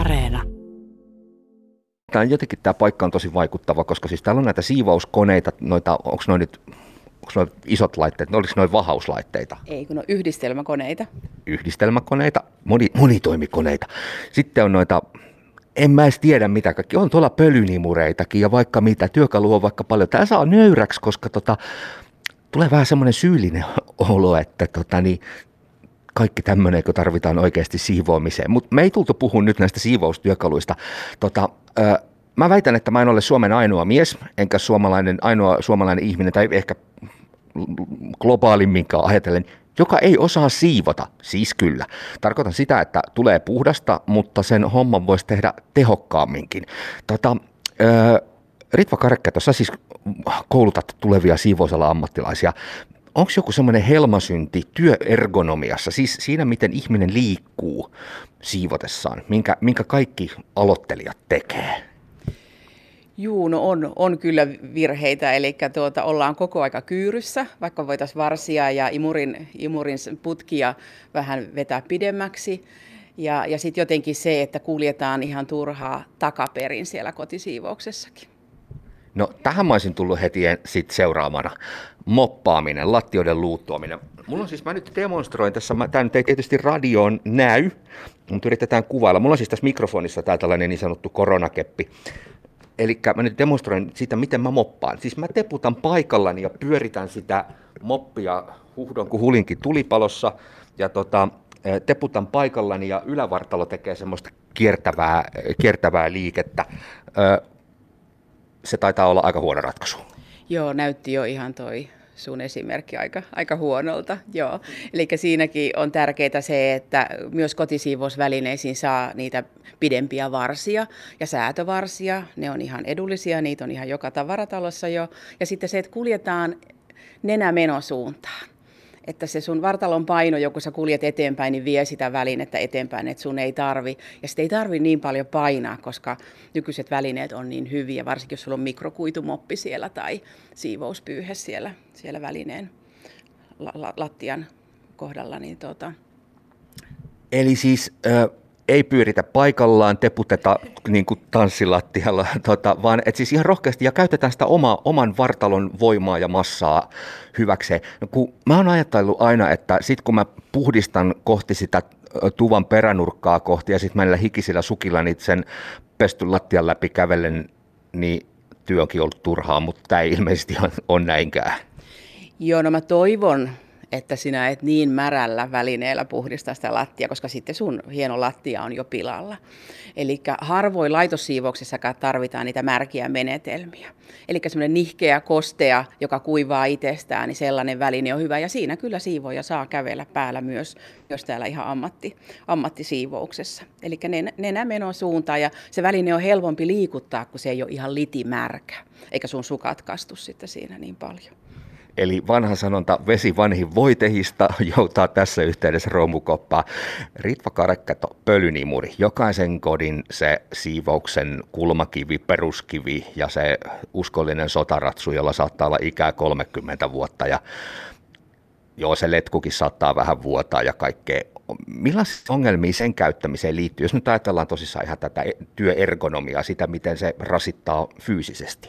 Areena. Jotenkin tämä paikka on tosi vaikuttava, koska siis täällä on näitä siivauskoneita, onko isot laitteet, oliko noin vahauslaitteita? Ei, kun on yhdistelmäkoneita. Yhdistelmäkoneita, monitoimikoneita. Sitten on noita, en mä edes tiedä mitä kaikki, on tuolla pölynimureitakin ja vaikka mitä, työkalu on vaikka paljon. Tää saa nöyräksi, koska tulee vähän semmoinen syyllinen olo, että kaikki tämmöinen, kun tarvitaan oikeasti siivoamiseen. Mutta me ei tultu puhua nyt näistä siivoustyökaluista. Mä väitän, että mä en ole Suomen ainoa mies, enkä ainoa suomalainen ihminen, tai ehkä globaalimminkaan ajatellen, joka ei osaa siivota. Siis kyllä. Tarkoitan sitä, että tulee puhdasta, mutta sen homman voisi tehdä tehokkaamminkin. Ritva Karekkäätö, sä siis koulutat tulevia siivousalan ammattilaisia. Onko joku semmoinen helmasynti työergonomiassa, siis siinä miten ihminen liikkuu siivotessaan, minkä kaikki aloittelijat tekee? Juu, no on kyllä virheitä, eli ollaan koko aika kyyryssä, vaikka voitaisiin varsia ja imurin putkia vähän vetää pidemmäksi. Ja sitten jotenkin se, että kuljetaan ihan turhaa takaperin siellä kotisiivouksessakin. No tähän mä olisin tullut heti sitten seuraavana. Moppaaminen, lattioiden luuttuaminen. Mulla on siis, mä nyt demonstroin tässä, tämä nyt ei tietysti radioon näy, mutta yritetään kuvailla. Mulla on siis tässä mikrofonissa tää tällainen niin sanottu koronakeppi. Eli mä nyt demonstroin sitä, miten mä moppaan. Siis mä teputan paikallani ja pyöritän sitä moppia huhdon kuin hulinkin tulipalossa. Ja teputan paikallani ja ylävartalo tekee semmoista kiertävää liikettä. Se taitaa olla aika huono ratkaisu. Joo, näytti jo ihan toi sun esimerkki aika huonolta. Joo. Eli siinäkin on tärkeää se, että myös kotisiivousvälineisiin saa niitä pidempiä varsia ja säätövarsia. Ne on ihan edullisia, niitä on ihan joka tavaratalossa jo. Ja sitten se, että kuljetaan nenämenosuuntaan. Että se sun vartalon paino, kun sä kuljet eteenpäin, niin vie sitä välinettä eteenpäin, että sun ei tarvi. Ja sitten ei tarvi niin paljon painaa, koska nykyiset välineet on niin hyviä, varsinkin jos sulla on mikrokuitumoppi siellä tai siivouspyyhe siellä välineen lattian kohdalla. Niin Eli siis ei pyöritä paikallaan, teputeta niin kuin tanssilattialla, vaan et siis ihan rohkeasti ja käytetään sitä oman vartalon voimaa ja massaa hyväkseen. No, kun mä oon ajatellut aina, että sit kun mä puhdistan kohti sitä tuvan peränurkkaa kohti ja sit mä näillä hikisillä sukilla niin sen pestyn lattian läpi kävellen, niin työ onkin ollut turhaa, mutta tää ei ilmeisesti ole näinkään. Joo, no mä toivon, että sinä et niin märällä välineellä puhdista sitä lattia, koska sitten sun hieno lattia on jo pilalla. Eli harvoin laitossiivouksessakaan tarvitaan niitä märkiä menetelmiä. Eli semmoinen nihkeä, kostea, joka kuivaa itsestään, niin sellainen väline on hyvä. Ja siinä kyllä siivoja saa kävellä päällä myös, jos täällä ihan ammattisiivouksessa. Eli nenämeno suuntaan ja se väline on helpompi liikuttaa, kun se ei ole ihan litimärkä. Eikä sun sukat kastu sitten siinä niin paljon. Eli vanha sanonta, vesi vanhin voitehista, joutaa tässä yhteydessä romukoppaa. Ritva Karekkäätö, pölynimuri. Jokaisen kodin se siivouksen kulmakivi, peruskivi ja se uskollinen sotaratsu, jolla saattaa olla ikää 30 vuotta. Ja joo, se letkukin saattaa vähän vuotaa ja kaikkea. Millaisia ongelmia sen käyttämiseen liittyy, jos nyt ajatellaan tosissaan ihan tätä työergonomiaa, sitä miten se rasittaa fyysisesti?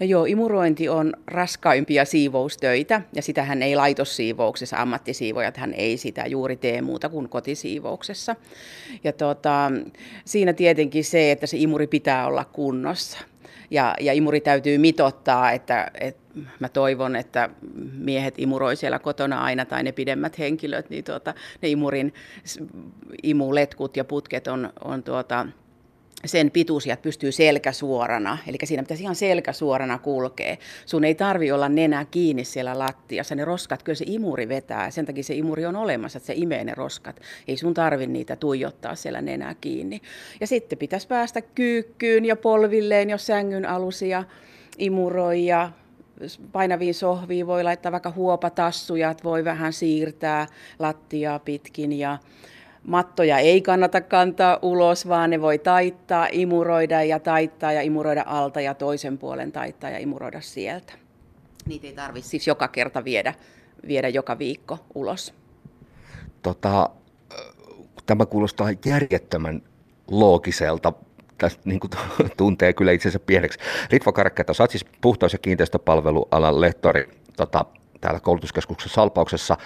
No joo, imurointi on raskaimpia siivoustöitä ja sitähän ei laitossiivouksessa, ammattisiivoojathan ei sitä juuri tee muuta kuin kotisiivouksessa. Ja siinä tietenkin se, että se imuri pitää olla kunnossa ja imuri täytyy mitoittaa, että mä toivon, että miehet imuroi siellä kotona aina tai ne pidemmät henkilöt, niin ne imuletkut ja putket on sen pituisia, että pystyy selkä suorana, eli siinä pitäisi ihan selkä suorana kulkea. Sun ei tarvitse olla nenä kiinni siellä lattiassa, ne roskat, kyllä se imuri vetää, sen takia se imuri on olemassa, että se imee ne roskat. Ei sun tarvitse niitä tuijottaa siellä nenää kiinni. Ja sitten pitäisi päästä kyykkyyn ja polvilleen, jos sängyn alusia imuroi ja painaviin sohviin voi laittaa vaikka huopatassuja, että voi vähän siirtää lattiaa pitkin ja mattoja ei kannata kantaa ulos, vaan ne voi taittaa, imuroida ja imuroida alta ja toisen puolen taittaa ja imuroida sieltä. Niitä ei tarvitse siis joka kerta viedä joka viikko ulos. Tämä kuulostaa järjettömän loogiselta. Tästä niin kuin tuntee kyllä itsensä pieneksi. Ritva Karekkäätö, sä oot siis puhtaus- ja kiinteistöpalvelualan lehtori täällä koulutuskeskuksessa Salpauksessa.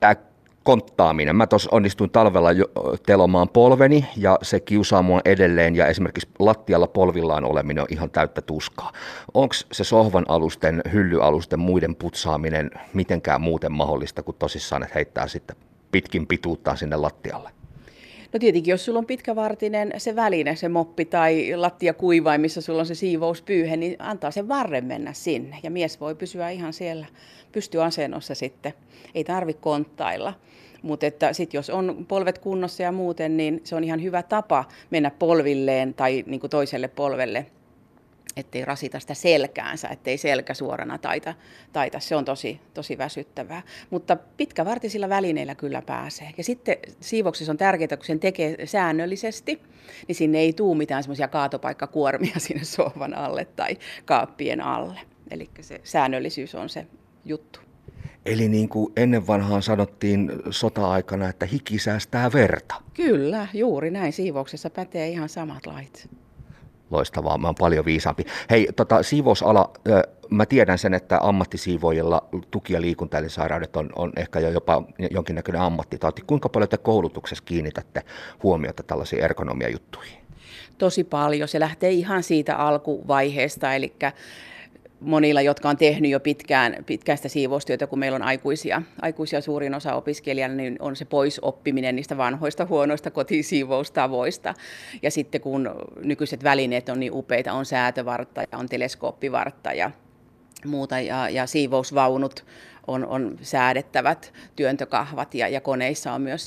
Tämä konttaaminen. Mä tuossa onnistuin talvella jo telomaan polveni ja se kiusaa mua edelleen ja esimerkiksi lattialla polvillaan oleminen on ihan täyttä tuskaa. Onko se sohvan alusten, hyllyalusten, muiden putsaaminen mitenkään muuten mahdollista kuin tosissaan, että heittää sitten pitkin pituuttaan sinne lattialle? No tietenkin, jos sulla on pitkävartinen se väline, se moppi tai lattiakuivai, missä sulla on se siivouspyyhe, niin antaa sen varren mennä sinne. Ja mies voi pysyä ihan siellä pystyasennossa sitten. Ei tarvitse konttailla. Mutta sitten jos on polvet kunnossa ja muuten, niin se on ihan hyvä tapa mennä polvilleen tai niinku toiselle polvelle, ettei rasita sitä selkäänsä, ettei selkä suorana taita. Se on tosi väsyttävää. Mutta pitkävartisilla välineillä kyllä pääsee. Ja sitten siivoksessa on tärkeää, kun sen tekee säännöllisesti, niin sinne ei tule mitään semmoisia kaatopaikkakuormia sinne sohvan alle tai kaappien alle. Eli se säännöllisyys on se juttu. Eli niin kuin ennen vanhaan sanottiin sota-aikana, että hiki säästää verta. Kyllä, juuri näin. Siivouksessa pätee ihan samat lait. Loistavaa, mä oon paljon viisaampi. Hei, siivousala, mä tiedän sen, että ammattisiivoojilla tuki- ja liikuntaelinsairaudet on ehkä jopa jonkinnäköinen ammattitauti. Kuinka paljon te koulutuksessa kiinnitätte huomiota tällaisiin ergonomiajuttuihin? Tosi paljon. Se lähtee ihan siitä alkuvaiheesta, eli monilla, jotka on tehnyt jo pitkään sitä siivoustyötä, kun meillä on aikuisia suurin osa opiskelijana, niin on se poisoppiminen niistä vanhoista huonoista kotisiivoustavoista. Ja sitten kun nykyiset välineet on niin upeita, on säätövartta ja on teleskooppivartta ja muuta, ja siivousvaunut on säädettävät, työntökahvat ja koneissa on myös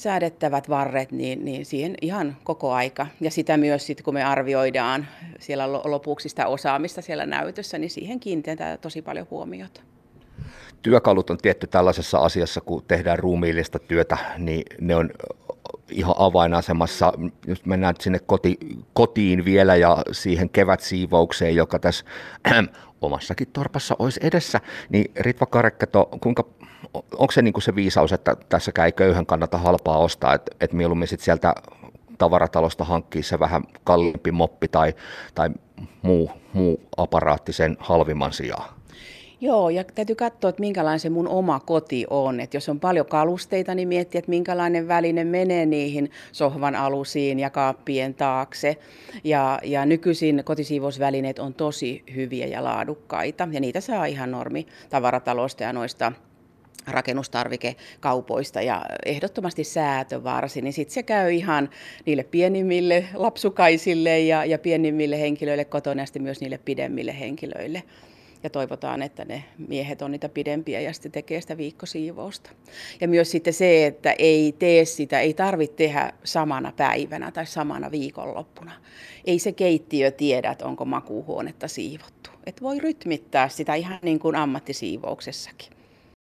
säädettävät varret, niin siihen ihan koko aika. Ja sitä myös sitten, kun me arvioidaan siellä lopuksi sitä osaamista siellä näytössä, niin siihen kiinnitetään tosi paljon huomiota. Työkalut on tietty tällaisessa asiassa, kun tehdään ruumiillista työtä, niin ne on ihan avainasemassa. Jos mennään sinne kotiin vielä ja siihen kevätsiivoukseen, joka tässä omassakin torpassa olisi edessä, niin Ritva Karekkäätö, onko se niinku se viisaus, että tässäkään ei köyhän kannata halpaa ostaa, että mieluummin sit sieltä tavaratalosta hankkii se vähän kalliimpi moppi tai muu aparaatti sen halvimman sijaan? Joo, ja täytyy katsoa, että minkälainen se mun oma koti on. Että jos on paljon kalusteita, niin miettiä, että minkälainen väline menee niihin sohvan alusiin ja kaappien taakse. Ja nykyisin kotisiivousvälineet on tosi hyviä ja laadukkaita. Ja niitä saa ihan normi tavaratalosta ja noista rakennustarvikekaupoista, ja ehdottomasti säätövarsi, niin sitten se käy ihan niille pienimmille lapsukaisille ja pienimmille henkilöille kotona ja sitten myös niille pidemmille henkilöille. Ja toivotaan, että ne miehet on niitä pidempiä ja sitten tekee sitä viikkosiivousta. Ja myös sitten se, että ei tarvitse tehdä samana päivänä tai samana viikonloppuna. Ei se keittiö tiedä, että onko makuuhuonetta siivottu. Et voi rytmittää sitä ihan niin kuin ammattisiivouksessakin.